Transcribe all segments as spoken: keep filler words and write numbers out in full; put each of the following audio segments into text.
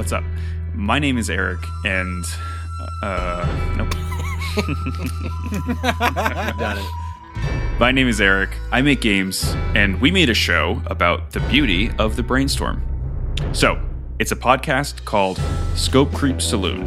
what's up? My name is Eric, and uh, nope. Got it. My name is Eric. I make games, and we made a show about the beauty of the brainstorm. So it's a podcast called Scope Creep Saloon.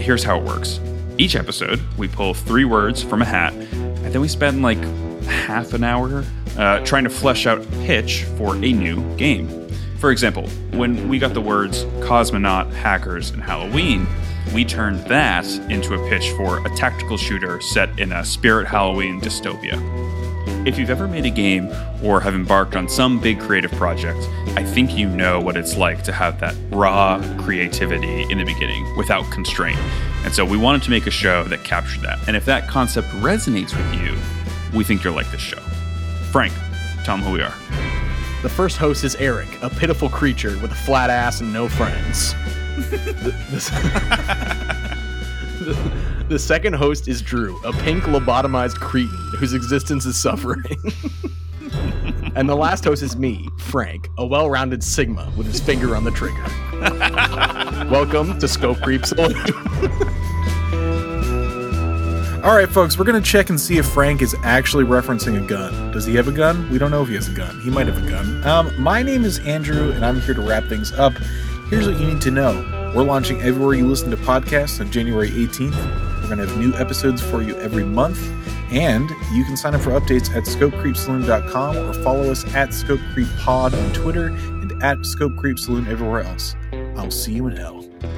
Here's how it works. Each episode, we pull three words from a hat, and then we spend like half an hour uh, trying to flesh out a pitch for a new game. For example, when we got the words cosmonaut, hackers, and Halloween, we turned that into a pitch for a tactical shooter set in a Spirit Halloween dystopia. If you've ever made a game or have embarked on some big creative project, I think you know what it's like to have that raw creativity in the beginning without constraint. And so we wanted to make a show that captured that. And if that concept resonates with you, we think you'll like this show. Frank, tell them who we are. The first host is Eric, a pitiful creature with a flat ass and no friends. The second host is Drew, a pink lobotomized cretin whose existence is suffering. And the last host is me, Frank, a well-rounded Sigma with his finger on the trigger. Welcome to Scope Creep Saloon. All right, folks, we're going to check and see if Frank is actually referencing a gun. Does he have a gun? We don't know if he has a gun. He might have a gun. Um, my name is Andrew, and I'm here to wrap things up. Here's what you need to know. We're launching everywhere you listen to podcasts on January eighteenth. We're going to have new episodes for you every month, and you can sign up for updates at Scope Creep Saloon dot com or follow us at ScopeCreepPod on Twitter and at ScopeCreepSaloon everywhere else. I'll see you in hell.